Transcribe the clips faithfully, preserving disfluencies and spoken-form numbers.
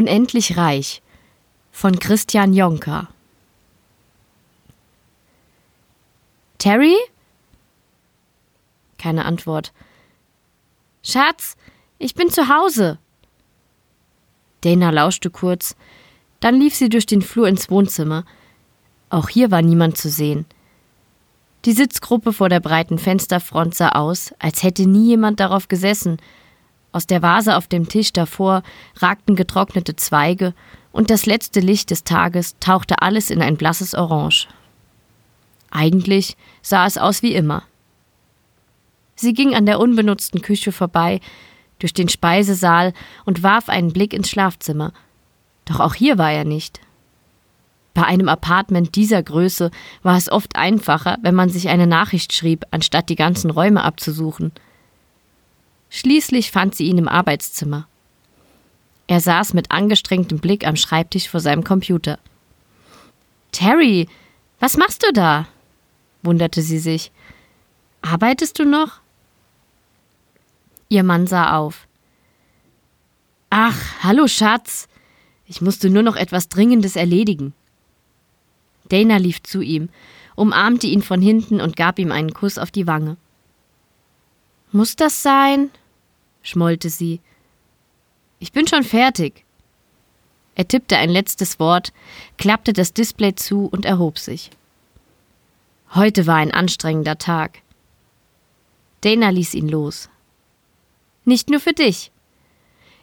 Unendlich reich von Christian Jonker. Terry? Keine Antwort. Schatz, ich bin zu Hause. Dana lauschte kurz. Dann lief sie durch den Flur ins Wohnzimmer. Auch hier war niemand zu sehen. Die Sitzgruppe vor der breiten Fensterfront sah aus, als hätte nie jemand darauf gesessen. Aus der Vase auf dem Tisch davor ragten getrocknete Zweige und das letzte Licht des Tages tauchte alles in ein blasses Orange. Eigentlich sah es aus wie immer. Sie ging an der unbenutzten Küche vorbei, durch den Speisesaal und warf einen Blick ins Schlafzimmer. Doch auch hier war er nicht. Bei einem Apartment dieser Größe war es oft einfacher, wenn man sich eine Nachricht schrieb, anstatt die ganzen Räume abzusuchen. Schließlich fand sie ihn im Arbeitszimmer. Er saß mit angestrengtem Blick am Schreibtisch vor seinem Computer. »Terry, was machst du da?« wunderte sie sich. »Arbeitest du noch?« Ihr Mann sah auf. »Ach, hallo Schatz. Ich musste nur noch etwas Dringendes erledigen.« Dana lief zu ihm, umarmte ihn von hinten und gab ihm einen Kuss auf die Wange. »Muss das sein?« schmollte sie. »Ich bin schon fertig.« Er tippte ein letztes Wort, klappte das Display zu und erhob sich. Heute war ein anstrengender Tag. Dana ließ ihn los. »Nicht nur für dich.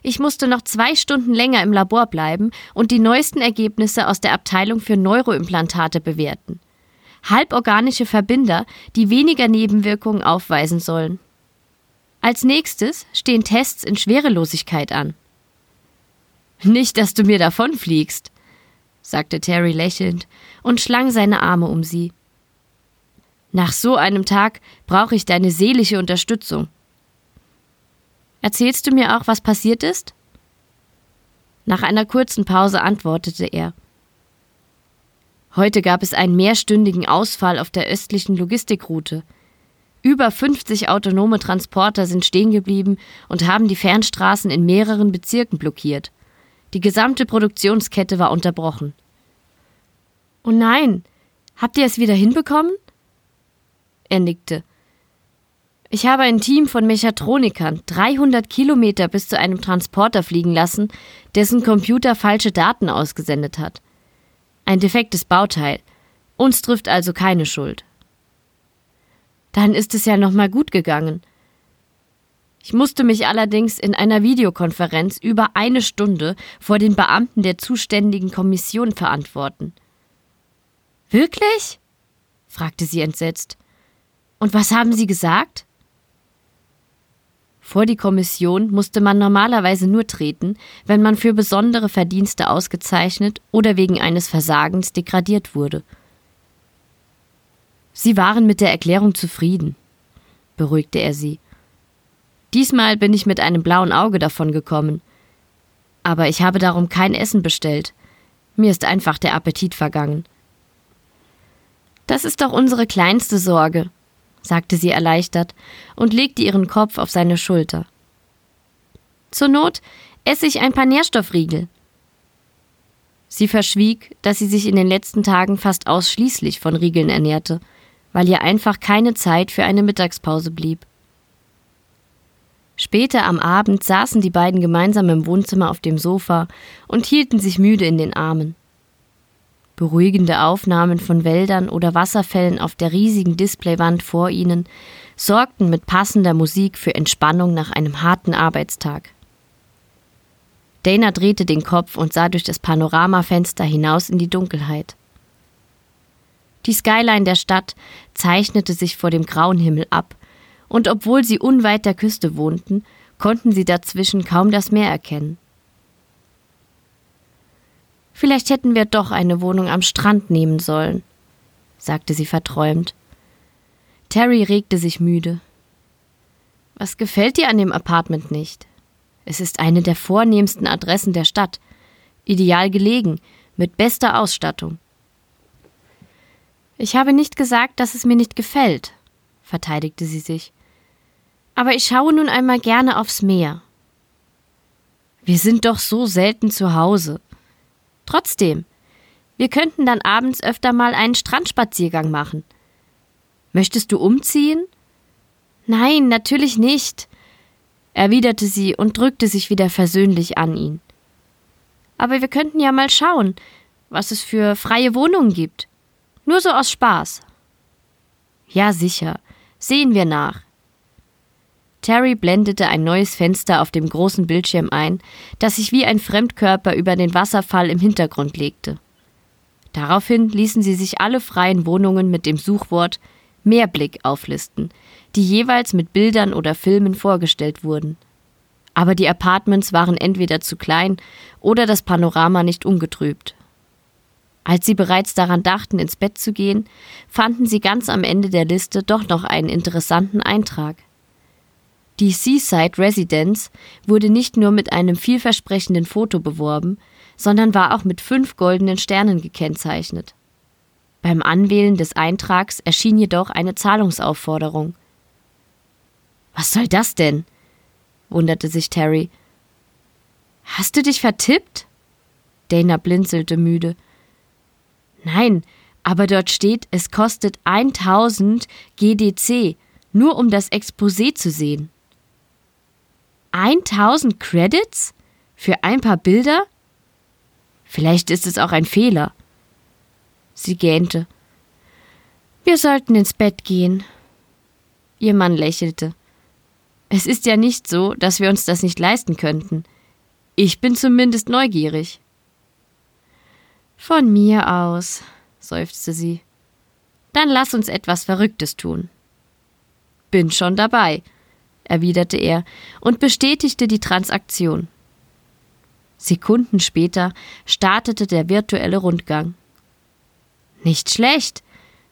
Ich musste noch zwei Stunden länger im Labor bleiben und die neuesten Ergebnisse aus der Abteilung für Neuroimplantate bewerten. Halborganische Verbinder, die weniger Nebenwirkungen aufweisen sollen. Als nächstes stehen Tests in Schwerelosigkeit an.« »Nicht, dass du mir davonfliegst«, sagte Terry lächelnd und schlang seine Arme um sie. »Nach so einem Tag brauche ich deine seelische Unterstützung. Erzählst du mir auch, was passiert ist?« Nach einer kurzen Pause antwortete er. »Heute gab es einen mehrstündigen Ausfall auf der östlichen Logistikroute. Über fünfzig autonome Transporter sind stehen geblieben und haben die Fernstraßen in mehreren Bezirken blockiert. Die gesamte Produktionskette war unterbrochen.« »Oh nein, habt ihr es wieder hinbekommen?« Er nickte. »Ich habe ein Team von Mechatronikern dreihundert Kilometer bis zu einem Transporter fliegen lassen, dessen Computer falsche Daten ausgesendet hat. Ein defektes Bauteil. Uns trifft also keine Schuld.« »Dann ist es ja nochmal gut gegangen. Ich musste mich allerdings in einer Videokonferenz über eine Stunde vor den Beamten der zuständigen Kommission verantworten.« »Wirklich?« fragte sie entsetzt. »Und was haben Sie gesagt?« Vor die Kommission musste man normalerweise nur treten, wenn man für besondere Verdienste ausgezeichnet oder wegen eines Versagens degradiert wurde. Sie waren mit der Erklärung zufrieden, beruhigte er sie. »Diesmal bin ich mit einem blauen Auge davon gekommen. Aber ich habe darum kein Essen bestellt. Mir ist einfach der Appetit vergangen.« »Das ist doch unsere kleinste Sorge«, sagte sie erleichtert und legte ihren Kopf auf seine Schulter. »Zur Not esse ich ein paar Nährstoffriegel.« Sie verschwieg, dass sie sich in den letzten Tagen fast ausschließlich von Riegeln ernährte, weil ihr einfach keine Zeit für eine Mittagspause blieb. Später am Abend saßen die beiden gemeinsam im Wohnzimmer auf dem Sofa und hielten sich müde in den Armen. Beruhigende Aufnahmen von Wäldern oder Wasserfällen auf der riesigen Displaywand vor ihnen sorgten mit passender Musik für Entspannung nach einem harten Arbeitstag. Dana drehte den Kopf und sah durch das Panoramafenster hinaus in die Dunkelheit. Die Skyline der Stadt zeichnete sich vor dem grauen Himmel ab, und obwohl sie unweit der Küste wohnten, konnten sie dazwischen kaum das Meer erkennen. »Vielleicht hätten wir doch eine Wohnung am Strand nehmen sollen«, sagte sie verträumt. Terry regte sich müde. »Was gefällt dir an dem Apartment nicht? Es ist eine der vornehmsten Adressen der Stadt. Ideal gelegen, mit bester Ausstattung.« »Ich habe nicht gesagt, dass es mir nicht gefällt«, verteidigte sie sich. »Aber ich schaue nun einmal gerne aufs Meer.« Wir sind doch so selten zu Hause. Trotzdem, wir könnten dann abends öfter mal einen Strandspaziergang machen. Möchtest du umziehen? Nein, natürlich nicht, erwiderte sie und drückte sich wieder versöhnlich an ihn. Aber wir könnten ja mal schauen, was es für freie Wohnungen gibt. Nur so aus Spaß. Ja, sicher. Sehen wir nach. Terry blendete ein neues Fenster auf dem großen Bildschirm ein, das sich wie ein Fremdkörper über den Wasserfall im Hintergrund legte. Daraufhin ließen sie sich alle freien Wohnungen mit dem Suchwort Mehrblick auflisten, die jeweils mit Bildern oder Filmen vorgestellt wurden. Aber die Apartments waren entweder zu klein oder das Panorama nicht ungetrübt. Als sie bereits daran dachten, ins Bett zu gehen, fanden sie ganz am Ende der Liste doch noch einen interessanten Eintrag. Die Seaside Residence wurde nicht nur mit einem vielversprechenden Foto beworben, sondern war auch mit fünf goldenen Sternen gekennzeichnet. Beim Anwählen des Eintrags erschien jedoch eine Zahlungsaufforderung. »Was soll das denn?« wunderte sich Terry. »Hast du dich vertippt?« Dana blinzelte müde. »Nein, aber dort steht, es kostet tausend G D C, nur um das Exposé zu sehen.« tausend Credits? Für ein paar Bilder? Vielleicht ist es auch ein Fehler. Sie gähnte. Wir sollten ins Bett gehen. Ihr Mann lächelte. Es ist ja nicht so, dass wir uns das nicht leisten könnten. Ich bin zumindest neugierig. Von mir aus, seufzte sie. Dann lass uns etwas Verrücktes tun. Bin schon dabei, erwiderte er und bestätigte die Transaktion. Sekunden später startete der virtuelle Rundgang. Nicht schlecht,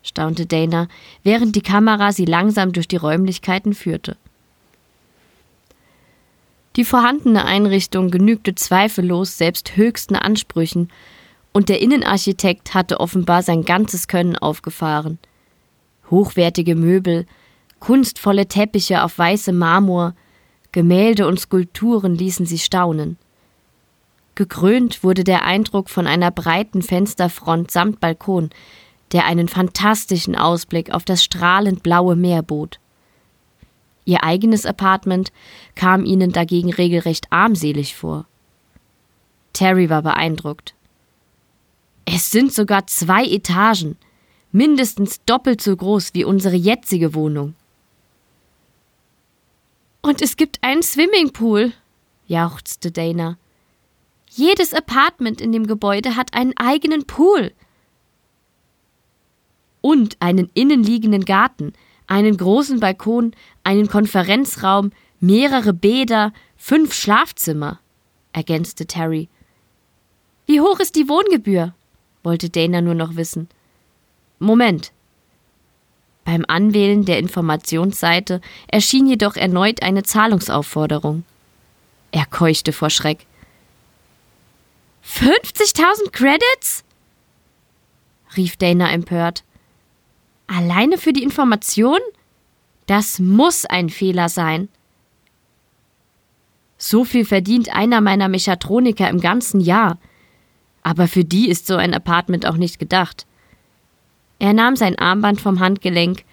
staunte Dana, während die Kamera sie langsam durch die Räumlichkeiten führte. Die vorhandene Einrichtung genügte zweifellos selbst höchsten Ansprüchen, und der Innenarchitekt hatte offenbar sein ganzes Können aufgefahren. Hochwertige Möbel, kunstvolle Teppiche auf weißem Marmor, Gemälde und Skulpturen ließen sie staunen. Gekrönt wurde der Eindruck von einer breiten Fensterfront samt Balkon, der einen fantastischen Ausblick auf das strahlend blaue Meer bot. Ihr eigenes Apartment kam ihnen dagegen regelrecht armselig vor. Terry war beeindruckt. Es sind sogar zwei Etagen, mindestens doppelt so groß wie unsere jetzige Wohnung. Und es gibt einen Swimmingpool, jauchzte Dana. Jedes Apartment in dem Gebäude hat einen eigenen Pool. Und einen innenliegenden Garten, einen großen Balkon, einen Konferenzraum, mehrere Bäder, fünf Schlafzimmer, ergänzte Terry. Wie hoch ist die Wohngebühr? Wollte Dana nur noch wissen. Moment. Beim Anwählen der Informationsseite erschien jedoch erneut eine Zahlungsaufforderung. Er keuchte vor Schreck. fünfzigtausend Credits? Rief Dana empört. Alleine für die Information? Das muss ein Fehler sein. So viel verdient einer meiner Mechatroniker im ganzen Jahr. Aber für die ist so ein Apartment auch nicht gedacht. Er nahm sein Armband vom Handgelenk,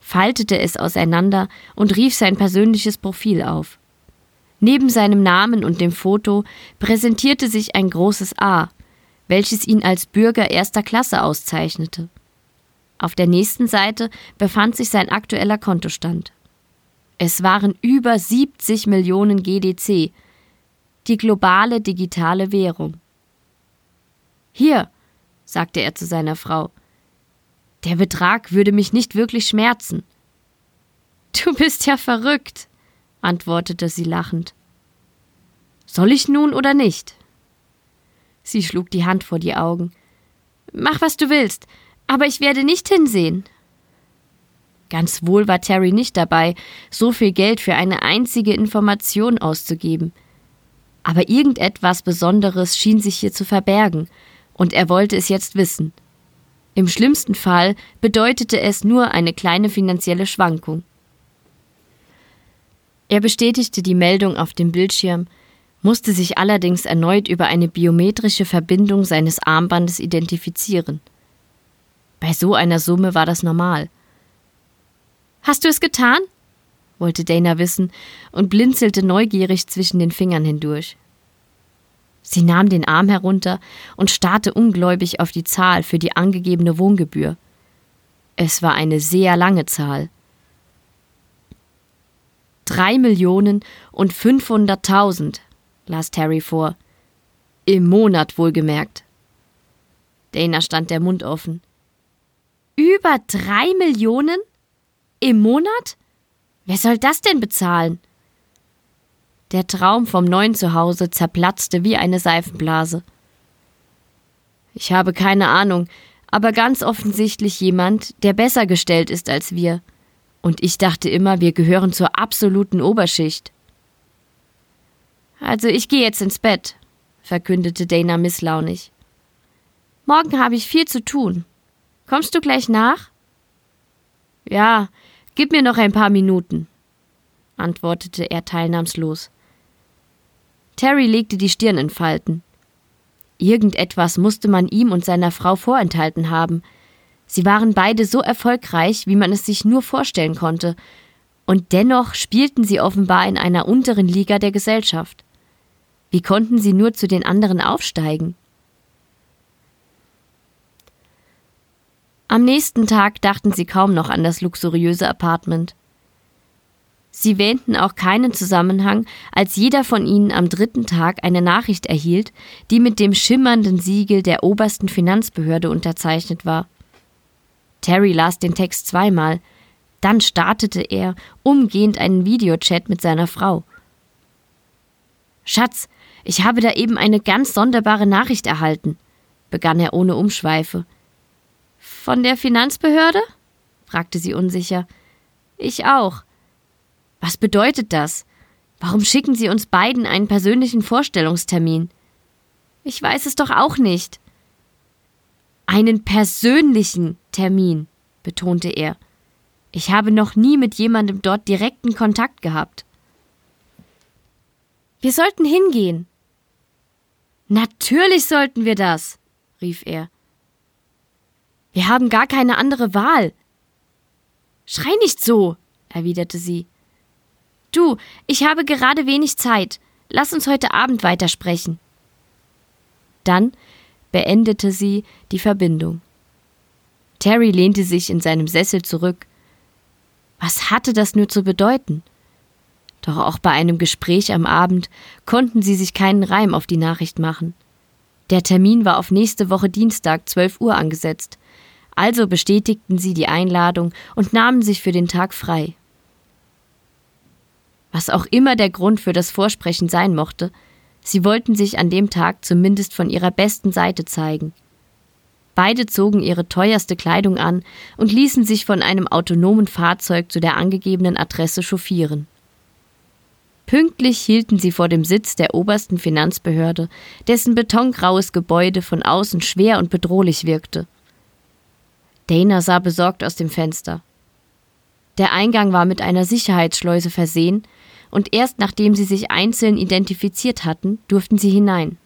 faltete es auseinander und rief sein persönliches Profil auf. Neben seinem Namen und dem Foto präsentierte sich ein großes A, welches ihn als Bürger erster Klasse auszeichnete. Auf der nächsten Seite befand sich sein aktueller Kontostand. Es waren über siebzig Millionen G D C, die globale digitale Währung. »Hier«, sagte er zu seiner Frau, »der Betrag würde mich nicht wirklich schmerzen.« »Du bist ja verrückt«, antwortete sie lachend. »Soll ich nun oder nicht?« Sie schlug die Hand vor die Augen. »Mach, was du willst, aber ich werde nicht hinsehen.« Ganz wohl war Terry nicht dabei, so viel Geld für eine einzige Information auszugeben. Aber irgendetwas Besonderes schien sich hier zu verbergen, und er wollte es jetzt wissen. Im schlimmsten Fall bedeutete es nur eine kleine finanzielle Schwankung. Er bestätigte die Meldung auf dem Bildschirm musste sich allerdings erneut über eine biometrische Verbindung seines Armbandes identifizieren. Bei so einer Summe war das normal. »Hast du es getan?« wollte Dana wissen und blinzelte neugierig zwischen den Fingern hindurch. Sie nahm den Arm herunter und starrte ungläubig auf die Zahl für die angegebene Wohngebühr. Es war eine sehr lange Zahl. Drei Millionen und fünfhunderttausend, las Terry vor. Im Monat wohlgemerkt. Dana stand der Mund offen. Über drei Millionen? Im Monat? Wer soll das denn bezahlen? Der Traum vom neuen Zuhause zerplatzte wie eine Seifenblase. Ich habe keine Ahnung, aber ganz offensichtlich jemand, der besser gestellt ist als wir. Und ich dachte immer, wir gehören zur absoluten Oberschicht. Also ich gehe jetzt ins Bett, verkündete Dana misslaunig. Morgen habe ich viel zu tun. Kommst du gleich nach? Ja, gib mir noch ein paar Minuten, antwortete er teilnahmslos. Terry legte die Stirn in Falten. Irgendetwas musste man ihm und seiner Frau vorenthalten haben. Sie waren beide so erfolgreich, wie man es sich nur vorstellen konnte, und dennoch spielten sie offenbar in einer unteren Liga der Gesellschaft. Wie konnten sie nur zu den anderen aufsteigen? Am nächsten Tag dachten sie kaum noch an das luxuriöse Apartment. Sie wähnten auch keinen Zusammenhang, als jeder von ihnen am dritten Tag eine Nachricht erhielt, die mit dem schimmernden Siegel der obersten Finanzbehörde unterzeichnet war. Terry las den Text zweimal, dann startete er umgehend einen Videochat mit seiner Frau. »Schatz, ich habe da eben eine ganz sonderbare Nachricht erhalten«, begann er ohne Umschweife. »Von der Finanzbehörde?« fragte sie unsicher. »Ich auch.« Was bedeutet das? Warum schicken Sie uns beiden einen persönlichen Vorstellungstermin? Ich weiß es doch auch nicht. Einen persönlichen Termin, betonte er. Ich habe noch nie mit jemandem dort direkten Kontakt gehabt. Wir sollten hingehen. Natürlich sollten wir das, rief er. Wir haben gar keine andere Wahl. Schrei nicht so, erwiderte sie. Du, ich habe gerade wenig Zeit. Lass uns heute Abend weitersprechen. Dann beendete sie die Verbindung. Terry lehnte sich in seinem Sessel zurück. Was hatte das nur zu bedeuten? Doch auch bei einem Gespräch am Abend konnten sie sich keinen Reim auf die Nachricht machen. Der Termin war auf nächste Woche Dienstag zwölf Uhr angesetzt. Also bestätigten sie die Einladung und nahmen sich für den Tag frei. Was auch immer der Grund für das Vorsprechen sein mochte, sie wollten sich an dem Tag zumindest von ihrer besten Seite zeigen. Beide zogen ihre teuerste Kleidung an und ließen sich von einem autonomen Fahrzeug zu der angegebenen Adresse chauffieren. Pünktlich hielten sie vor dem Sitz der obersten Finanzbehörde, dessen betongraues Gebäude von außen schwer und bedrohlich wirkte. Dana sah besorgt aus dem Fenster. Der Eingang war mit einer Sicherheitsschleuse versehen, und erst nachdem sie sich einzeln identifiziert hatten, durften sie hinein.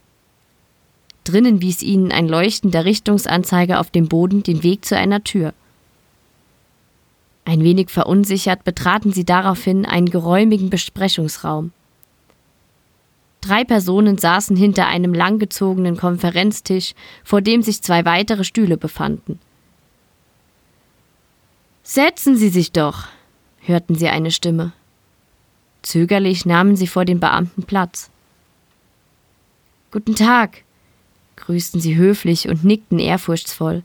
Drinnen wies ihnen ein leuchtender Richtungsanzeiger auf dem Boden den Weg zu einer Tür. Ein wenig verunsichert betraten sie daraufhin einen geräumigen Besprechungsraum. Drei Personen saßen hinter einem langgezogenen Konferenztisch, vor dem sich zwei weitere Stühle befanden. »Setzen Sie sich doch«, hörten sie eine Stimme. Zögerlich nahmen sie vor den Beamten Platz. »Guten Tag«, grüßten sie höflich und nickten ehrfurchtsvoll.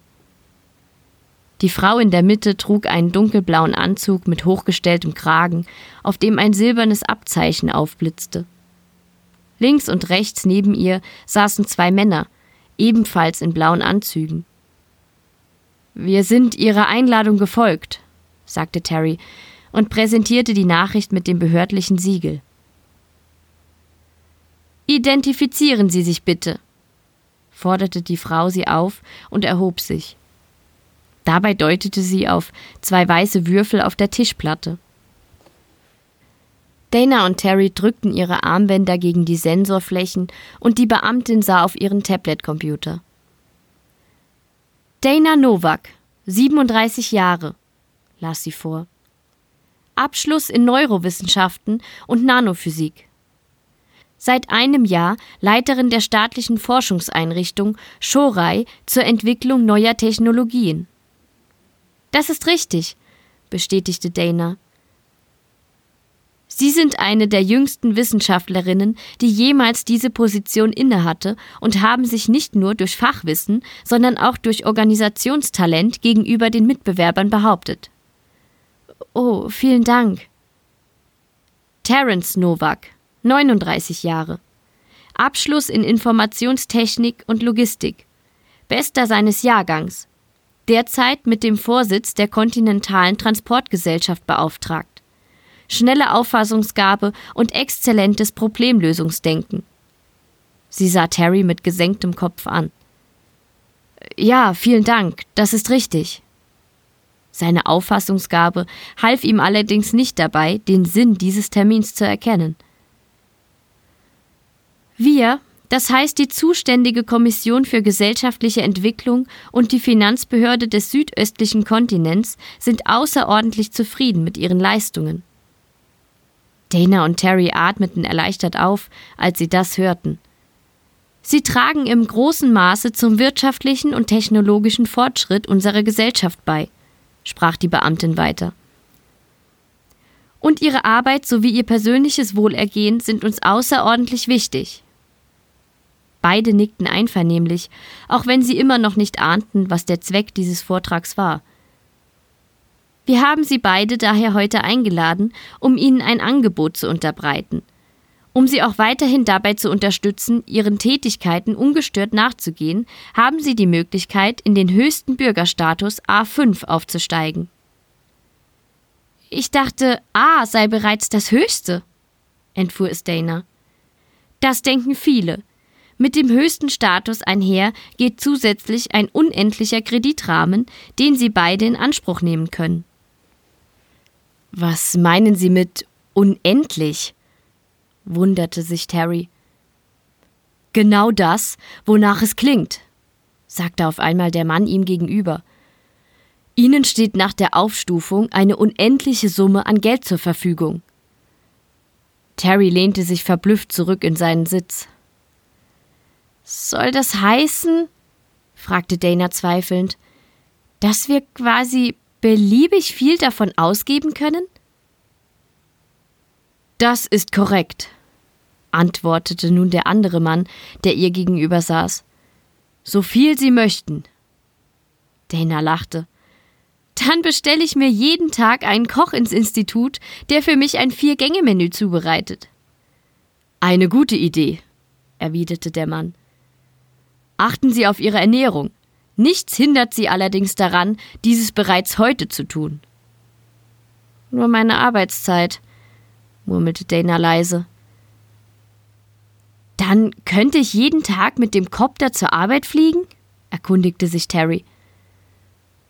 Die Frau in der Mitte trug einen dunkelblauen Anzug mit hochgestelltem Kragen, auf dem ein silbernes Abzeichen aufblitzte. Links und rechts neben ihr saßen zwei Männer, ebenfalls in blauen Anzügen. »Wir sind Ihrer Einladung gefolgt«, sagte Terry und präsentierte die Nachricht mit dem behördlichen Siegel. »Identifizieren Sie sich bitte«, forderte die Frau sie auf und erhob sich. Dabei deutete sie auf zwei weiße Würfel auf der Tischplatte. Dana und Terry drückten ihre Armbänder gegen die Sensorflächen und die Beamtin sah auf ihren Tablet-Computer. Dana Novak, siebenunddreißig Jahre, las sie vor. Abschluss in Neurowissenschaften und Nanophysik. Seit einem Jahr Leiterin der staatlichen Forschungseinrichtung Shorai zur Entwicklung neuer Technologien. Das ist richtig, bestätigte Dana. Sie sind eine der jüngsten Wissenschaftlerinnen, die jemals diese Position innehatte und haben sich nicht nur durch Fachwissen, sondern auch durch Organisationstalent gegenüber den Mitbewerbern behauptet. Oh, vielen Dank. Terence Novak, neununddreißig Jahre. Abschluss in Informationstechnik und Logistik. Bester seines Jahrgangs. Derzeit mit dem Vorsitz der kontinentalen Transportgesellschaft beauftragt. Schnelle Auffassungsgabe und exzellentes Problemlösungsdenken. Sie sah Terry mit gesenktem Kopf an. Ja, vielen Dank, das ist richtig. Seine Auffassungsgabe half ihm allerdings nicht dabei, den Sinn dieses Termins zu erkennen. Wir, das heißt die zuständige Kommission für gesellschaftliche Entwicklung und die Finanzbehörde des südöstlichen Kontinents, sind außerordentlich zufrieden mit ihren Leistungen. Dana und Terry atmeten erleichtert auf, als sie das hörten. Sie tragen im großen Maße zum wirtschaftlichen und technologischen Fortschritt unserer Gesellschaft bei, sprach die Beamtin weiter. Und ihre Arbeit sowie ihr persönliches Wohlergehen sind uns außerordentlich wichtig. Beide nickten einvernehmlich, auch wenn sie immer noch nicht ahnten, was der Zweck dieses Vortrags war. Wir haben Sie beide daher heute eingeladen, um Ihnen ein Angebot zu unterbreiten, um Sie auch weiterhin dabei zu unterstützen, Ihren Tätigkeiten ungestört nachzugehen, haben Sie die Möglichkeit, in den höchsten Bürgerstatus A fünf aufzusteigen. Ich dachte, A sei bereits das Höchste, entfuhr es Dana. Das denken viele. Mit dem höchsten Status einher geht zusätzlich ein unendlicher Kreditrahmen, den Sie beide in Anspruch nehmen können. Was meinen Sie mit unendlich? Wunderte sich Terry. Genau das, wonach es klingt, sagte auf einmal der Mann ihm gegenüber. Ihnen steht nach der Aufstufung eine unendliche Summe an Geld zur Verfügung. Terry lehnte sich verblüfft zurück in seinen Sitz. Soll das heißen, fragte Dana zweifelnd, dass wir quasi beliebig viel davon ausgeben können? Das ist korrekt, antwortete nun der andere Mann, der ihr gegenüber saß. So viel Sie möchten. Dana lachte. Dann bestelle ich mir jeden Tag einen Koch ins Institut, der für mich ein Vier-Gänge-Menü zubereitet. Eine gute Idee, erwiderte der Mann. Achten Sie auf Ihre Ernährung. Nichts hindert Sie allerdings daran, dieses bereits heute zu tun. Nur meine Arbeitszeit, murmelte Dana leise. Dann könnte ich jeden Tag mit dem Kopter zur Arbeit fliegen? Erkundigte sich Terry.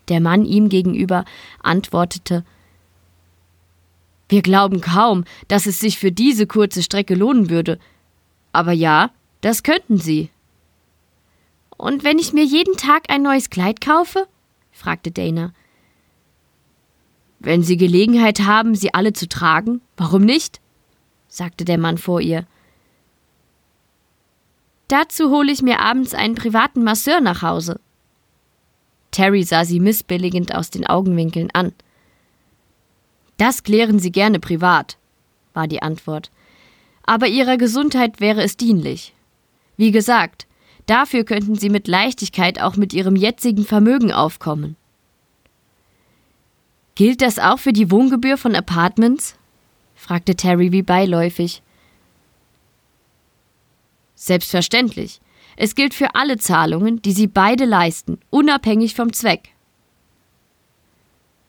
Der Mann ihm gegenüber antwortete, wir glauben kaum, dass es sich für diese kurze Strecke lohnen würde. Aber ja, das könnten Sie. Und wenn ich mir jeden Tag ein neues Kleid kaufe? Fragte Dana. Wenn Sie Gelegenheit haben, sie alle zu tragen, warum nicht? Sagte der Mann vor ihr. Dazu hole ich mir abends einen privaten Masseur nach Hause. Terry sah sie missbilligend aus den Augenwinkeln an. Das klären Sie gerne privat, war die Antwort. Aber Ihrer Gesundheit wäre es dienlich. Wie gesagt, dafür könnten Sie mit Leichtigkeit auch mit Ihrem jetzigen Vermögen aufkommen. Gilt das auch für die Wohngebühr von Apartments? Fragte Terry wie beiläufig. Selbstverständlich. Es gilt für alle Zahlungen, die Sie beide leisten, unabhängig vom Zweck.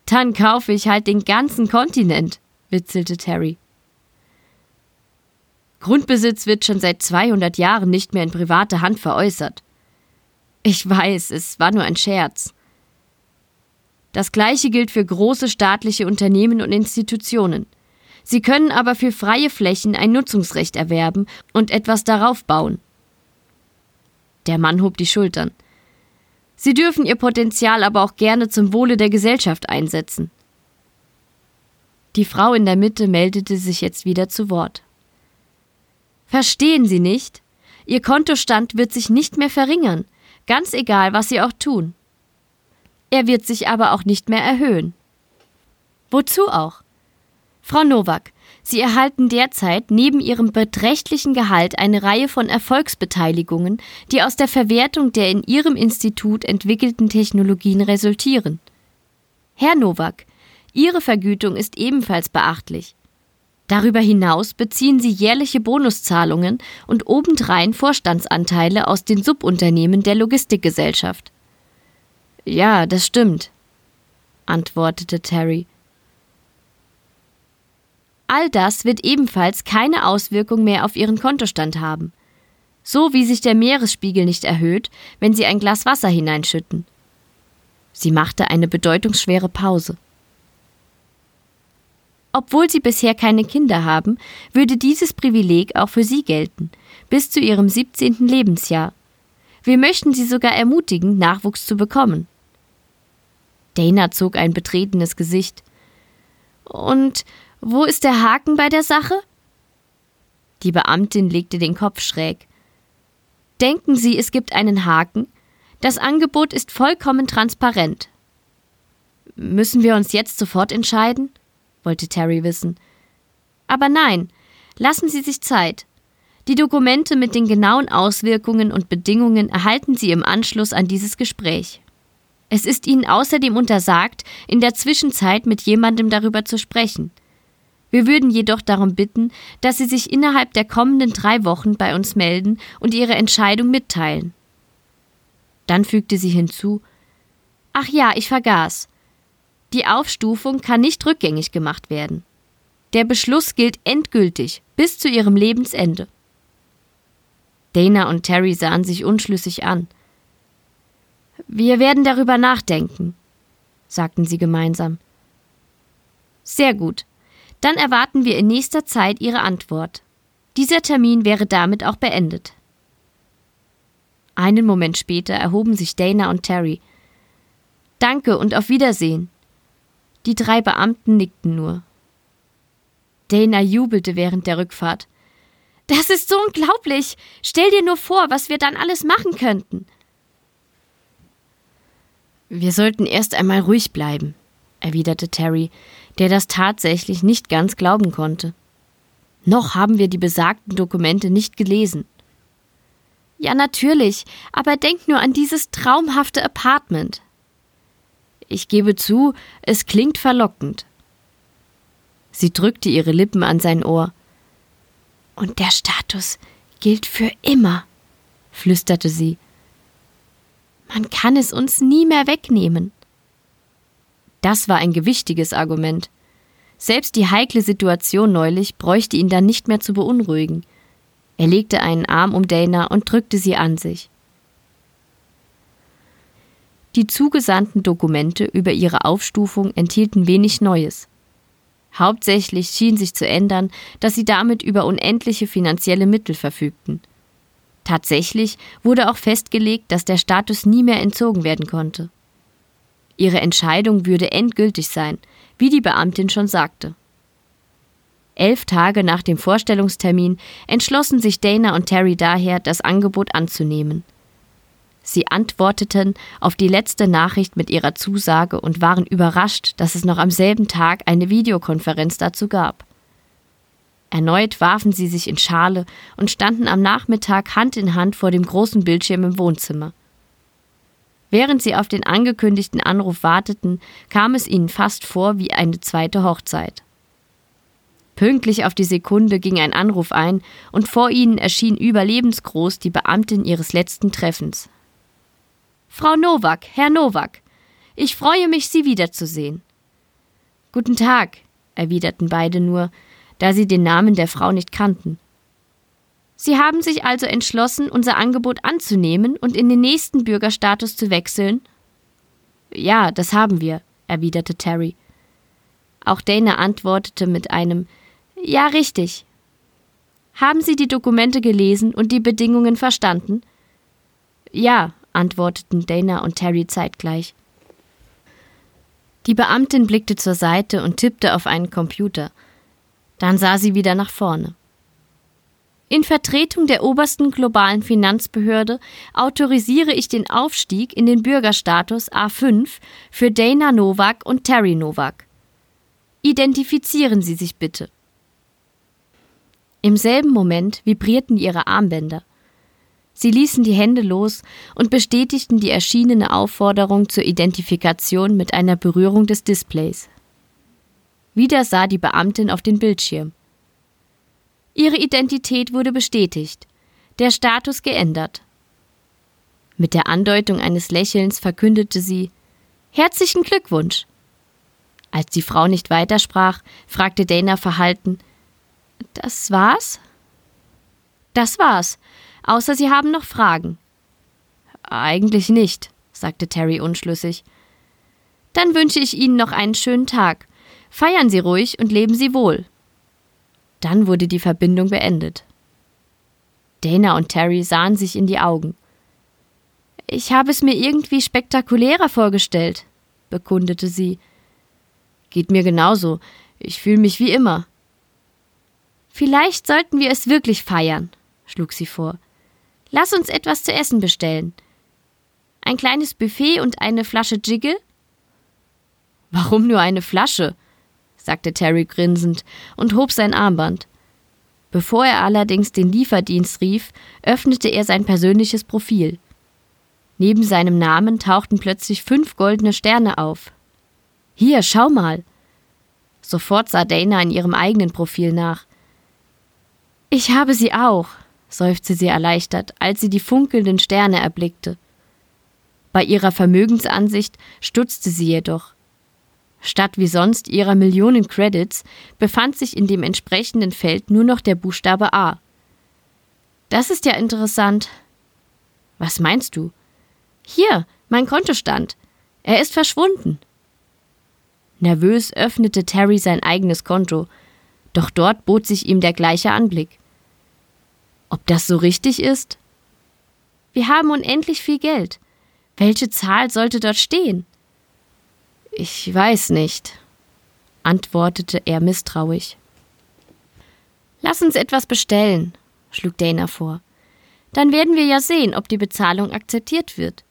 Dann kaufe ich halt den ganzen Kontinent, witzelte Terry. Grundbesitz wird schon seit zweihundert Jahren nicht mehr in private Hand veräußert. Ich weiß, es war nur ein Scherz. Das Gleiche gilt für große staatliche Unternehmen und Institutionen. Sie können aber für freie Flächen ein Nutzungsrecht erwerben und etwas darauf bauen. Der Mann hob die Schultern. Sie dürfen ihr Potenzial aber auch gerne zum Wohle der Gesellschaft einsetzen. Die Frau in der Mitte meldete sich jetzt wieder zu Wort. Verstehen Sie nicht? Ihr Kontostand wird sich nicht mehr verringern, ganz egal, was Sie auch tun. Er wird sich aber auch nicht mehr erhöhen. Wozu auch? Frau Nowak, Sie erhalten derzeit neben Ihrem beträchtlichen Gehalt eine Reihe von Erfolgsbeteiligungen, die aus der Verwertung der in Ihrem Institut entwickelten Technologien resultieren. Herr Nowak, Ihre Vergütung ist ebenfalls beachtlich. Darüber hinaus beziehen Sie jährliche Bonuszahlungen und obendrein Vorstandsanteile aus den Subunternehmen der Logistikgesellschaft. Ja, das stimmt, antwortete Terry. All das wird ebenfalls keine Auswirkung mehr auf Ihren Kontostand haben. So wie sich der Meeresspiegel nicht erhöht, wenn Sie ein Glas Wasser hineinschütten. Sie machte eine bedeutungsschwere Pause. Obwohl Sie bisher keine Kinder haben, würde dieses Privileg auch für Sie gelten, bis zu Ihrem siebzehnten Lebensjahr. Wir möchten Sie sogar ermutigen, Nachwuchs zu bekommen. Dana zog ein betretenes Gesicht. Und wo ist der Haken bei der Sache? Die Beamtin legte den Kopf schräg. Denken Sie, es gibt einen Haken? Das Angebot ist vollkommen transparent. Müssen wir uns jetzt sofort entscheiden? Wollte Terry wissen. Aber nein, lassen Sie sich Zeit. Die Dokumente mit den genauen Auswirkungen und Bedingungen erhalten Sie im Anschluss an dieses Gespräch. Es ist Ihnen außerdem untersagt, in der Zwischenzeit mit jemandem darüber zu sprechen. Wir würden jedoch darum bitten, dass Sie sich innerhalb der kommenden drei Wochen bei uns melden und Ihre Entscheidung mitteilen. Dann fügte sie hinzu, »Ach ja, ich vergaß. Die Aufstufung kann nicht rückgängig gemacht werden. Der Beschluss gilt endgültig bis zu Ihrem Lebensende.« Dana und Terry sahen sich unschlüssig an. »Wir werden darüber nachdenken«, sagten sie gemeinsam. »Sehr gut. Dann erwarten wir in nächster Zeit Ihre Antwort. Dieser Termin wäre damit auch beendet.« Einen Moment später erhoben sich Dana und Terry. »Danke und auf Wiedersehen.« Die drei Beamten nickten nur. Dana jubelte während der Rückfahrt. »Das ist so unglaublich! Stell dir nur vor, was wir dann alles machen könnten!« »Wir sollten erst einmal ruhig bleiben«, erwiderte Terry, der das tatsächlich nicht ganz glauben konnte. »Noch haben wir die besagten Dokumente nicht gelesen.« »Ja, natürlich, aber denk nur an dieses traumhafte Apartment.« »Ich gebe zu, es klingt verlockend.« Sie drückte ihre Lippen an sein Ohr. »Und der Status gilt für immer«, flüsterte sie. »Man kann es uns nie mehr wegnehmen.« Das war ein gewichtiges Argument. Selbst die heikle Situation neulich bräuchte ihn dann nicht mehr zu beunruhigen. Er legte einen Arm um Dana und drückte sie an sich. Die zugesandten Dokumente über ihre Aufstufung enthielten wenig Neues. Hauptsächlich schien sich zu ändern, dass sie damit über unendliche finanzielle Mittel verfügten. Tatsächlich wurde auch festgelegt, dass der Status nie mehr entzogen werden konnte. Ihre Entscheidung würde endgültig sein, wie die Beamtin schon sagte. Elf Tage nach dem Vorstellungstermin entschlossen sich Dana und Terry daher, das Angebot anzunehmen. Sie antworteten auf die letzte Nachricht mit ihrer Zusage und waren überrascht, dass es noch am selben Tag eine Videokonferenz dazu gab. Erneut warfen sie sich in Schale und standen am Nachmittag Hand in Hand vor dem großen Bildschirm im Wohnzimmer. Während sie auf den angekündigten Anruf warteten, kam es ihnen fast vor wie eine zweite Hochzeit. Pünktlich auf die Sekunde ging ein Anruf ein und vor ihnen erschien überlebensgroß die Beamtin ihres letzten Treffens. »Frau Nowak, Herr Nowak, ich freue mich, Sie wiederzusehen.« »Guten Tag«, erwiderten beide nur, da sie den Namen der Frau nicht kannten. Sie haben sich also entschlossen, unser Angebot anzunehmen und in den nächsten Bürgerstatus zu wechseln? Ja, das haben wir, erwiderte Terry. Auch Dana antwortete mit einem Ja, richtig. Haben Sie die Dokumente gelesen und die Bedingungen verstanden? Ja, antworteten Dana und Terry zeitgleich. Die Beamtin blickte zur Seite und tippte auf einen Computer. Dann sah sie wieder nach vorne. In Vertretung der obersten globalen Finanzbehörde autorisiere ich den Aufstieg in den Bürgerstatus A fünf für Dana Novak und Terry Novak. Identifizieren Sie sich bitte. Im selben Moment vibrierten ihre Armbänder. Sie ließen die Hände los und bestätigten die erschienene Aufforderung zur Identifikation mit einer Berührung des Displays. Wieder sah die Beamtin auf den Bildschirm. Ihre Identität wurde bestätigt, der Status geändert. Mit der Andeutung eines Lächelns verkündete sie: »Herzlichen Glückwunsch!« Als die Frau nicht weitersprach, fragte Dana verhalten: »Das war's?« »Das war's, außer Sie haben noch Fragen.« »Eigentlich nicht«, sagte Terry unschlüssig. »Dann wünsche ich Ihnen noch einen schönen Tag. Feiern Sie ruhig und leben Sie wohl.« Dann wurde die Verbindung beendet. Dana und Terry sahen sich in die Augen. »Ich habe es mir irgendwie spektakulärer vorgestellt«, bekundete sie. »Geht mir genauso. Ich fühle mich wie immer.« »Vielleicht sollten wir es wirklich feiern«, schlug sie vor. »Lass uns etwas zu essen bestellen. Ein kleines Buffet und eine Flasche Jiggle?« »Warum nur eine Flasche?« sagte Terry grinsend und hob sein Armband. Bevor er allerdings den Lieferdienst rief, öffnete er sein persönliches Profil. Neben seinem Namen tauchten plötzlich fünf goldene Sterne auf. »Hier, schau mal!« Sofort sah Dana in ihrem eigenen Profil nach. »Ich habe sie auch«, seufzte sie erleichtert, als sie die funkelnden Sterne erblickte. Bei ihrer Vermögensansicht stutzte sie jedoch. Statt wie sonst ihrer Millionen Credits befand sich in dem entsprechenden Feld nur noch der Buchstabe A. »Das ist ja interessant.« »Was meinst du?« »Hier, mein Kontostand. Er ist verschwunden.« Nervös öffnete Terry sein eigenes Konto, doch dort bot sich ihm der gleiche Anblick. »Ob das so richtig ist?« »Wir haben unendlich viel Geld. Welche Zahl sollte dort stehen?« »Ich weiß nicht«, antwortete er misstrauisch. »Lass uns etwas bestellen«, schlug Dana vor. »Dann werden wir ja sehen, ob die Bezahlung akzeptiert wird.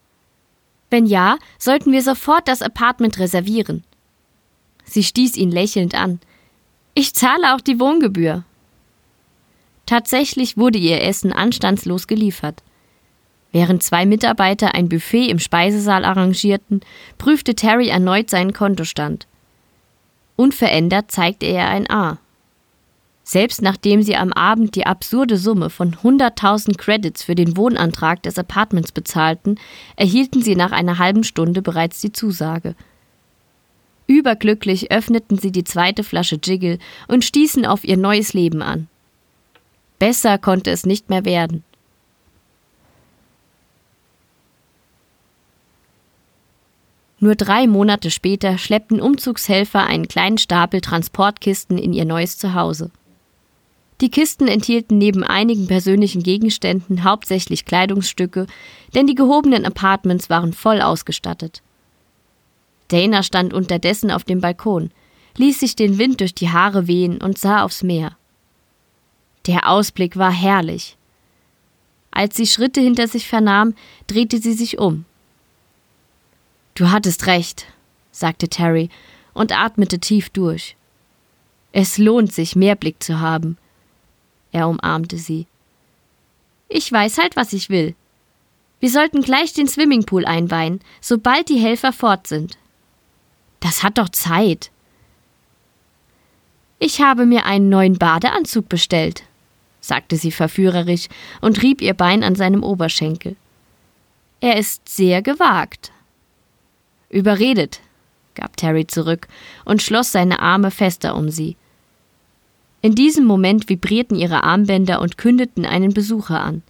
Wenn ja, sollten wir sofort das Apartment reservieren.« Sie stieß ihn lächelnd an. »Ich zahle auch die Wohngebühr.« Tatsächlich wurde ihr Essen anstandslos geliefert. Während zwei Mitarbeiter ein Buffet im Speisesaal arrangierten, prüfte Terry erneut seinen Kontostand. Unverändert zeigte er ein A. Selbst nachdem sie am Abend die absurde Summe von hunderttausend Credits für den Wohnantrag des Apartments bezahlten, erhielten sie nach einer halben Stunde bereits die Zusage. Überglücklich öffneten sie die zweite Flasche Jiggle und stießen auf ihr neues Leben an. Besser konnte es nicht mehr werden. Nur drei Monate später schleppten Umzugshelfer einen kleinen Stapel Transportkisten in ihr neues Zuhause. Die Kisten enthielten neben einigen persönlichen Gegenständen hauptsächlich Kleidungsstücke, denn die gehobenen Apartments waren voll ausgestattet. Dana stand unterdessen auf dem Balkon, ließ sich den Wind durch die Haare wehen und sah aufs Meer. Der Ausblick war herrlich. Als sie Schritte hinter sich vernahm, drehte sie sich um. »Du hattest recht«, sagte Terry und atmete tief durch. »Es lohnt sich, mehr Blick zu haben.« Er umarmte sie. »Ich weiß halt, was ich will. Wir sollten gleich den Swimmingpool einweihen, sobald die Helfer fort sind.« »Das hat doch Zeit.« »Ich habe mir einen neuen Badeanzug bestellt«, sagte sie verführerisch und rieb ihr Bein an seinem Oberschenkel. »Er ist sehr gewagt.« »Überredet«, gab Terry zurück und schloss seine Arme fester um sie. In diesem Moment vibrierten ihre Armbänder und kündeten einen Besucher an.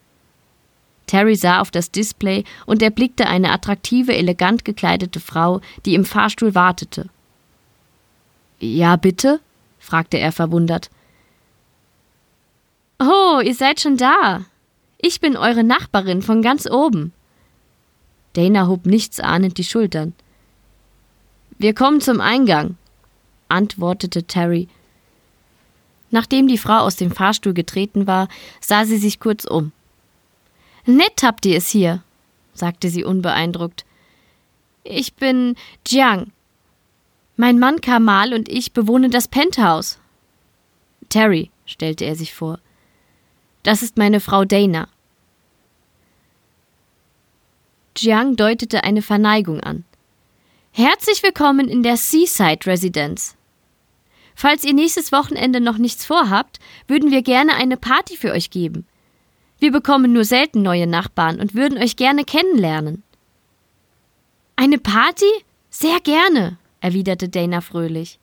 Terry sah auf das Display und erblickte eine attraktive, elegant gekleidete Frau, die im Fahrstuhl wartete. »Ja, bitte?« fragte er verwundert. Oh, ihr seid schon da. Ich bin eure Nachbarin von ganz oben. Dana hob nichtsahnend die Schultern. Wir kommen zum Eingang, antwortete Terry. Nachdem die Frau aus dem Fahrstuhl getreten war, sah sie sich kurz um. »Nett habt ihr es hier«, sagte sie unbeeindruckt. »Ich bin Jiang. Mein Mann Kamal und ich bewohnen das Penthouse.« »Terry«, stellte er sich vor. »Das ist meine Frau Dana.« Jiang deutete eine Verneigung an. »Herzlich willkommen in der Seaside Residence. Falls ihr nächstes Wochenende noch nichts vorhabt, würden wir gerne eine Party für euch geben. Wir bekommen nur selten neue Nachbarn und würden euch gerne kennenlernen.« »Eine Party? Sehr gerne«, erwiderte Dana fröhlich.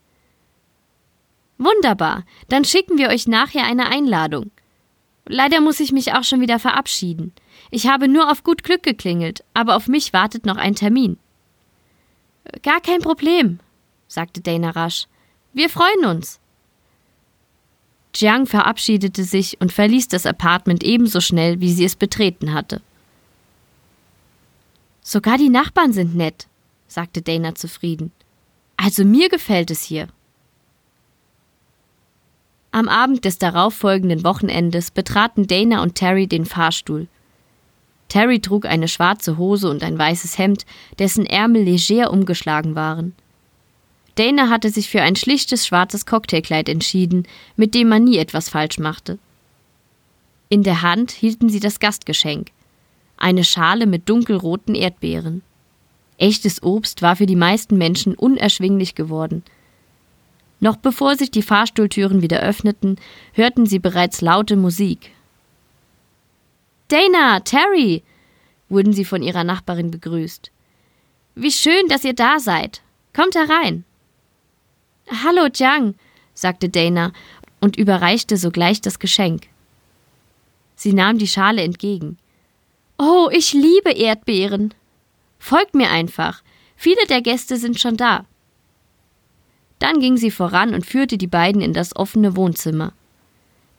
»Wunderbar, dann schicken wir euch nachher eine Einladung. Leider muss ich mich auch schon wieder verabschieden. Ich habe nur auf gut Glück geklingelt, aber auf mich wartet noch ein Termin.« »Gar kein Problem«, sagte Dana rasch. »Wir freuen uns.« Jiang verabschiedete sich und verließ das Apartment ebenso schnell, wie sie es betreten hatte. »Sogar die Nachbarn sind nett«, sagte Dana zufrieden. »Also mir gefällt es hier.« Am Abend des darauffolgenden Wochenendes betraten Dana und Terry den Fahrstuhl. Terry trug eine schwarze Hose und ein weißes Hemd, dessen Ärmel leger umgeschlagen waren. Dana hatte sich für ein schlichtes schwarzes Cocktailkleid entschieden, mit dem man nie etwas falsch machte. In der Hand hielten sie das Gastgeschenk, eine Schale mit dunkelroten Erdbeeren. Echtes Obst war für die meisten Menschen unerschwinglich geworden. Noch bevor sich die Fahrstuhltüren wieder öffneten, hörten sie bereits laute Musik. »Dana, Terry«, wurden sie von ihrer Nachbarin begrüßt. »Wie schön, dass ihr da seid. Kommt herein.« »Hallo, Jiang«, sagte Dana und überreichte sogleich das Geschenk. Sie nahm die Schale entgegen. »Oh, ich liebe Erdbeeren. Folgt mir einfach. Viele der Gäste sind schon da.« Dann ging sie voran und führte die beiden in das offene Wohnzimmer.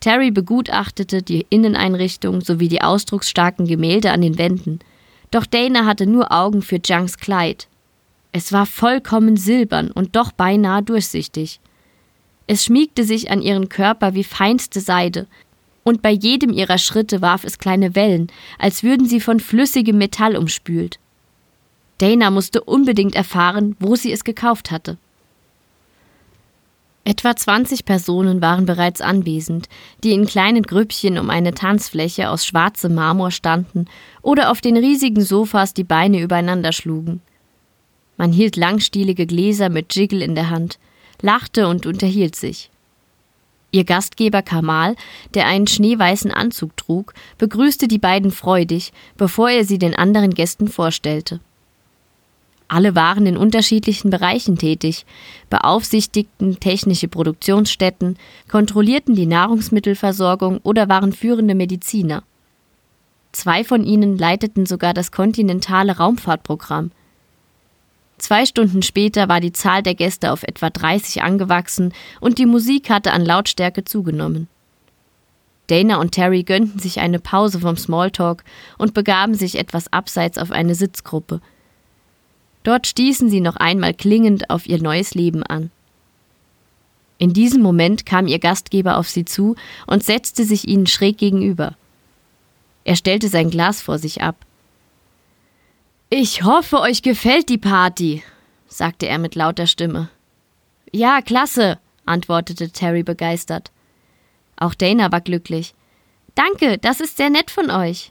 Terry begutachtete die Inneneinrichtung sowie die ausdrucksstarken Gemälde an den Wänden. Doch Dana hatte nur Augen für Jiangs Kleid. Es war vollkommen silbern und doch beinahe durchsichtig. Es schmiegte sich an ihren Körper wie feinste Seide, und bei jedem ihrer Schritte warf es kleine Wellen, als würden sie von flüssigem Metall umspült. Dana musste unbedingt erfahren, wo sie es gekauft hatte. Etwa zwanzig Personen waren bereits anwesend, die in kleinen Grüppchen um eine Tanzfläche aus schwarzem Marmor standen oder auf den riesigen Sofas die Beine übereinander schlugen. Man hielt langstielige Gläser mit Jiggle in der Hand, lachte und unterhielt sich. Ihr Gastgeber Kamal, der einen schneeweißen Anzug trug, begrüßte die beiden freudig, bevor er sie den anderen Gästen vorstellte. Alle waren in unterschiedlichen Bereichen tätig, beaufsichtigten technische Produktionsstätten, kontrollierten die Nahrungsmittelversorgung oder waren führende Mediziner. Zwei von ihnen leiteten sogar das kontinentale Raumfahrtprogramm. Zwei Stunden später war die Zahl der Gäste auf etwa dreißig angewachsen und die Musik hatte an Lautstärke zugenommen. Dana und Terry gönnten sich eine Pause vom Smalltalk und begaben sich etwas abseits auf eine Sitzgruppe. Dort stießen sie noch einmal klingend auf ihr neues Leben an. In diesem Moment kam ihr Gastgeber auf sie zu und setzte sich ihnen schräg gegenüber. Er stellte sein Glas vor sich ab. »Ich hoffe, euch gefällt die Party«, sagte er mit lauter Stimme. »Ja, klasse«, antwortete Terry begeistert. Auch Dana war glücklich. »Danke, das ist sehr nett von euch.«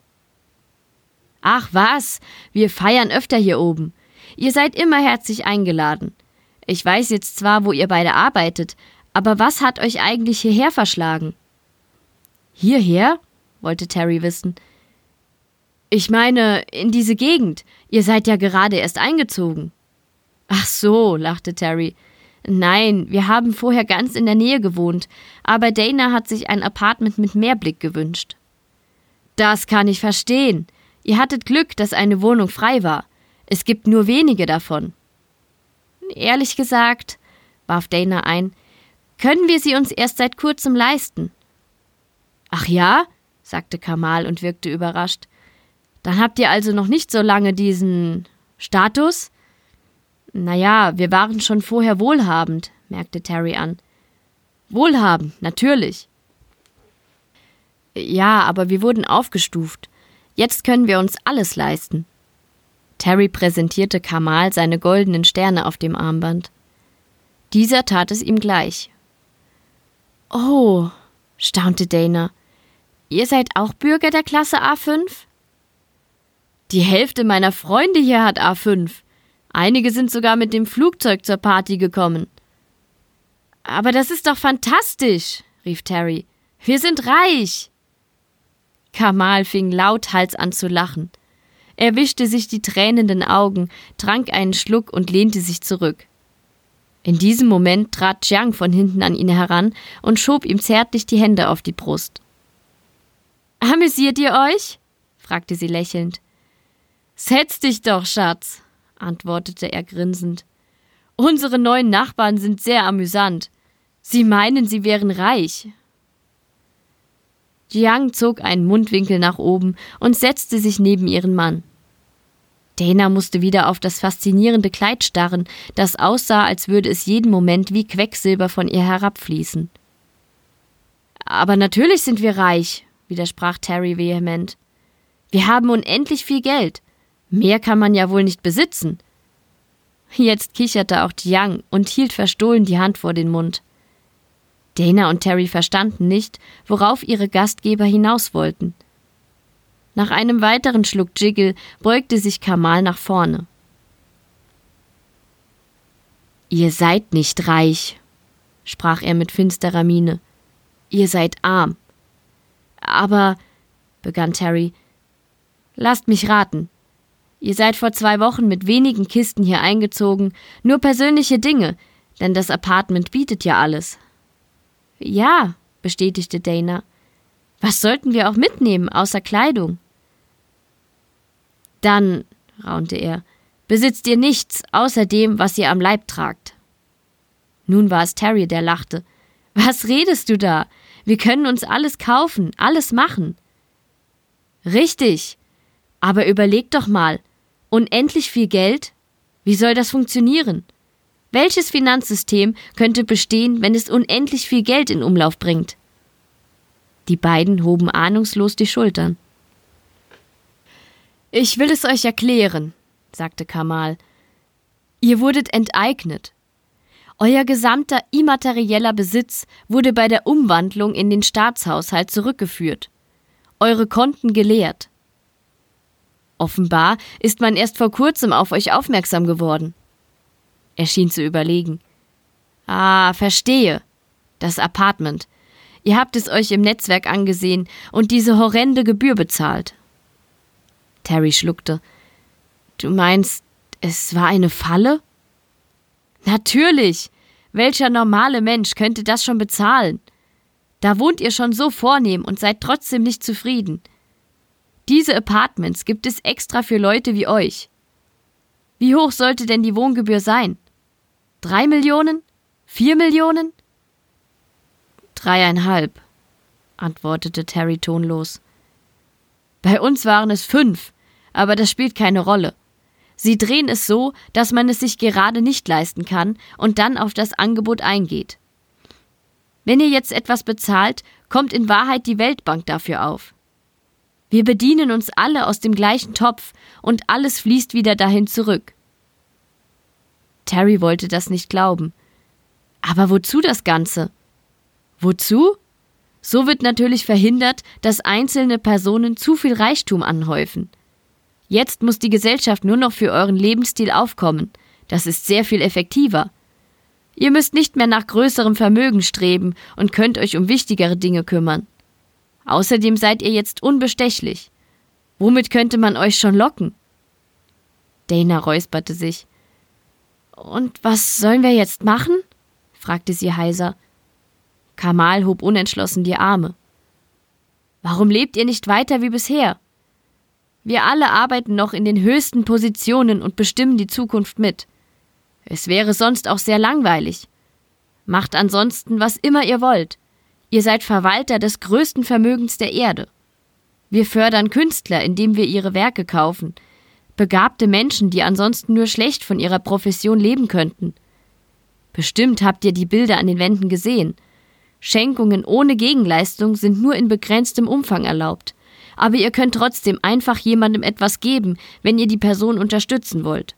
»Ach was, wir feiern öfter hier oben. Ihr seid immer herzlich eingeladen. Ich weiß jetzt zwar, wo ihr beide arbeitet, aber was hat euch eigentlich hierher verschlagen?« »Hierher?«, wollte Terry wissen. »Ich meine, in diese Gegend. Ihr seid ja gerade erst eingezogen.« »Ach so«, lachte Terry. »Nein, wir haben vorher ganz in der Nähe gewohnt, aber Dana hat sich ein Apartment mit Meerblick gewünscht.« »Das kann ich verstehen. Ihr hattet Glück, dass eine Wohnung frei war. Es gibt nur wenige davon.« »Ehrlich gesagt«, warf Dana ein, »können wir sie uns erst seit kurzem leisten.« »Ach ja«, sagte Kamal und wirkte überrascht. »Dann habt ihr also noch nicht so lange diesen Status?« »Naja, wir waren schon vorher wohlhabend«, merkte Terry an. »Wohlhabend, natürlich.« »Ja, aber wir wurden aufgestuft. Jetzt können wir uns alles leisten.« Terry präsentierte Kamal seine goldenen Sterne auf dem Armband. Dieser tat es ihm gleich. »Oh«, staunte Dana, »ihr seid auch Bürger der Klasse A fünf?« »Die Hälfte meiner Freunde hier hat A fünf. Einige sind sogar mit dem Flugzeug zur Party gekommen.« »Aber das ist doch fantastisch«, rief Terry. »Wir sind reich!« Kamal fing lauthals an zu lachen. Er wischte sich die tränenden Augen, trank einen Schluck und lehnte sich zurück. In diesem Moment trat Chiang von hinten an ihn heran und schob ihm zärtlich die Hände auf die Brust. »Amüsiert ihr euch?« fragte sie lächelnd. »Setz dich doch, Schatz«, antwortete er grinsend. »Unsere neuen Nachbarn sind sehr amüsant. Sie meinen, sie wären reich.« Jiang zog einen Mundwinkel nach oben und setzte sich neben ihren Mann. Dana musste wieder auf das faszinierende Kleid starren, das aussah, als würde es jeden Moment wie Quecksilber von ihr herabfließen. »Aber natürlich sind wir reich«, widersprach Terry vehement. »Wir haben unendlich viel Geld. Mehr kann man ja wohl nicht besitzen.« Jetzt kicherte auch Jiang und hielt verstohlen die Hand vor den Mund. Dana und Terry verstanden nicht, worauf ihre Gastgeber hinaus wollten. Nach einem weiteren Schluck Jiggle beugte sich Kamal nach vorne. »Ihr seid nicht reich«, sprach er mit finsterer Miene. »Ihr seid arm.« »Aber«, begann Terry, »lasst mich raten. Ihr seid vor zwei Wochen mit wenigen Kisten hier eingezogen, nur persönliche Dinge, denn das Apartment bietet ja alles.« »Ja«, bestätigte Dana. »Was sollten wir auch mitnehmen, außer Kleidung?« »Dann«, raunte er, »besitzt ihr nichts außer dem, was ihr am Leib tragt.« Nun war es Terry, der lachte. »Was redest du da? Wir können uns alles kaufen, alles machen.« »Richtig. Aber überleg doch mal. Unendlich viel Geld? Wie soll das funktionieren? Welches Finanzsystem könnte bestehen, wenn es unendlich viel Geld in Umlauf bringt?« Die beiden hoben ahnungslos die Schultern. »Ich will es euch erklären«, sagte Kamal. »Ihr wurdet enteignet. Euer gesamter immaterieller Besitz wurde bei der Umwandlung in den Staatshaushalt zurückgeführt. Eure Konten geleert. Offenbar ist man erst vor kurzem auf euch aufmerksam geworden.« Er schien zu überlegen. »Ah, verstehe. Das Apartment. Ihr habt es euch im Netzwerk angesehen und diese horrende Gebühr bezahlt.« Terry schluckte. »Du meinst, es war eine Falle?« »Natürlich. Welcher normale Mensch könnte das schon bezahlen? Da wohnt ihr schon so vornehm und seid trotzdem nicht zufrieden. Diese Apartments gibt es extra für Leute wie euch. Wie hoch sollte denn die Wohngebühr sein? Drei Millionen? Vier Millionen? Dreieinhalb, antwortete Terry tonlos. Bei uns waren es fünf, aber das spielt keine Rolle. Sie drehen es so, dass man es sich gerade nicht leisten kann und dann auf das Angebot eingeht. Wenn ihr jetzt etwas bezahlt, kommt in Wahrheit die Weltbank dafür auf. Wir bedienen uns alle aus dem gleichen Topf und alles fließt wieder dahin zurück.« Terry wollte das nicht glauben. Aber wozu das Ganze? Wozu? So wird natürlich verhindert, dass einzelne Personen zu viel Reichtum anhäufen. Jetzt muss die Gesellschaft nur noch für euren Lebensstil aufkommen. Das ist sehr viel effektiver. Ihr müsst nicht mehr nach größerem Vermögen streben und könnt euch um wichtigere Dinge kümmern. Außerdem seid ihr jetzt unbestechlich. Womit könnte man euch schon locken?« Dana räusperte sich. »Und was sollen wir jetzt machen?« fragte sie heiser. Kamal hob unentschlossen die Arme. »Warum lebt ihr nicht weiter wie bisher? Wir alle arbeiten noch in den höchsten Positionen und bestimmen die Zukunft mit. Es wäre sonst auch sehr langweilig. Macht ansonsten, was immer ihr wollt. Ihr seid Verwalter des größten Vermögens der Erde. Wir fördern Künstler, indem wir ihre Werke kaufen. Begabte Menschen, die ansonsten nur schlecht von ihrer Profession leben könnten. Bestimmt habt ihr die Bilder an den Wänden gesehen. Schenkungen ohne Gegenleistung sind nur in begrenztem Umfang erlaubt. Aber ihr könnt trotzdem einfach jemandem etwas geben, wenn ihr die Person unterstützen wollt.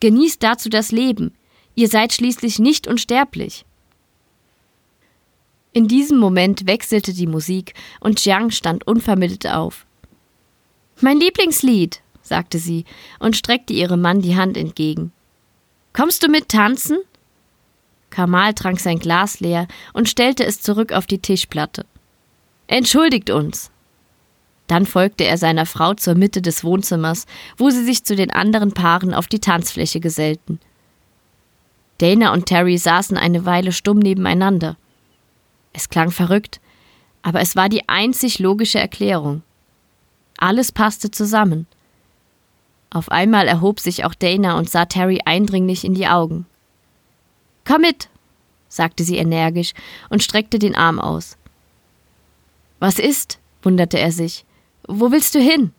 Genießt dazu das Leben. Ihr seid schließlich nicht unsterblich. In diesem Moment wechselte die Musik und Jiang stand unvermittelt auf. »Mein Lieblingslied«, sagte sie und streckte ihrem Mann die Hand entgegen. »Kommst du mit tanzen?« Kamal trank sein Glas leer und stellte es zurück auf die Tischplatte. »Entschuldigt uns!« Dann folgte er seiner Frau zur Mitte des Wohnzimmers, wo sie sich zu den anderen Paaren auf die Tanzfläche gesellten. Dana und Terry saßen eine Weile stumm nebeneinander. Es klang verrückt, aber es war die einzig logische Erklärung. Alles passte zusammen. Auf einmal erhob sich auch Dana und sah Terry eindringlich in die Augen. »Komm mit«, sagte sie energisch und streckte den Arm aus. »Was ist?«, wunderte er sich. »Wo willst du hin?«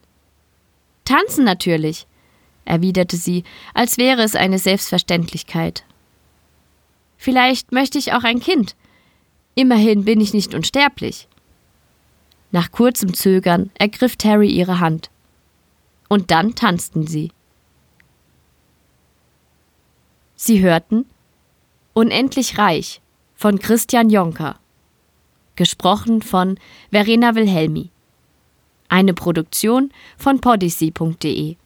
»Tanzen natürlich«, erwiderte sie, als wäre es eine Selbstverständlichkeit. »Vielleicht möchte ich auch ein Kind. Immerhin bin ich nicht unsterblich.« Nach kurzem Zögern ergriff Terry ihre Hand. Und dann tanzten sie. Sie hörten »Unendlich reich« von Christian Jonker. Gesprochen von Verena Wilhelmi. Eine Produktion von podyssey punkt de.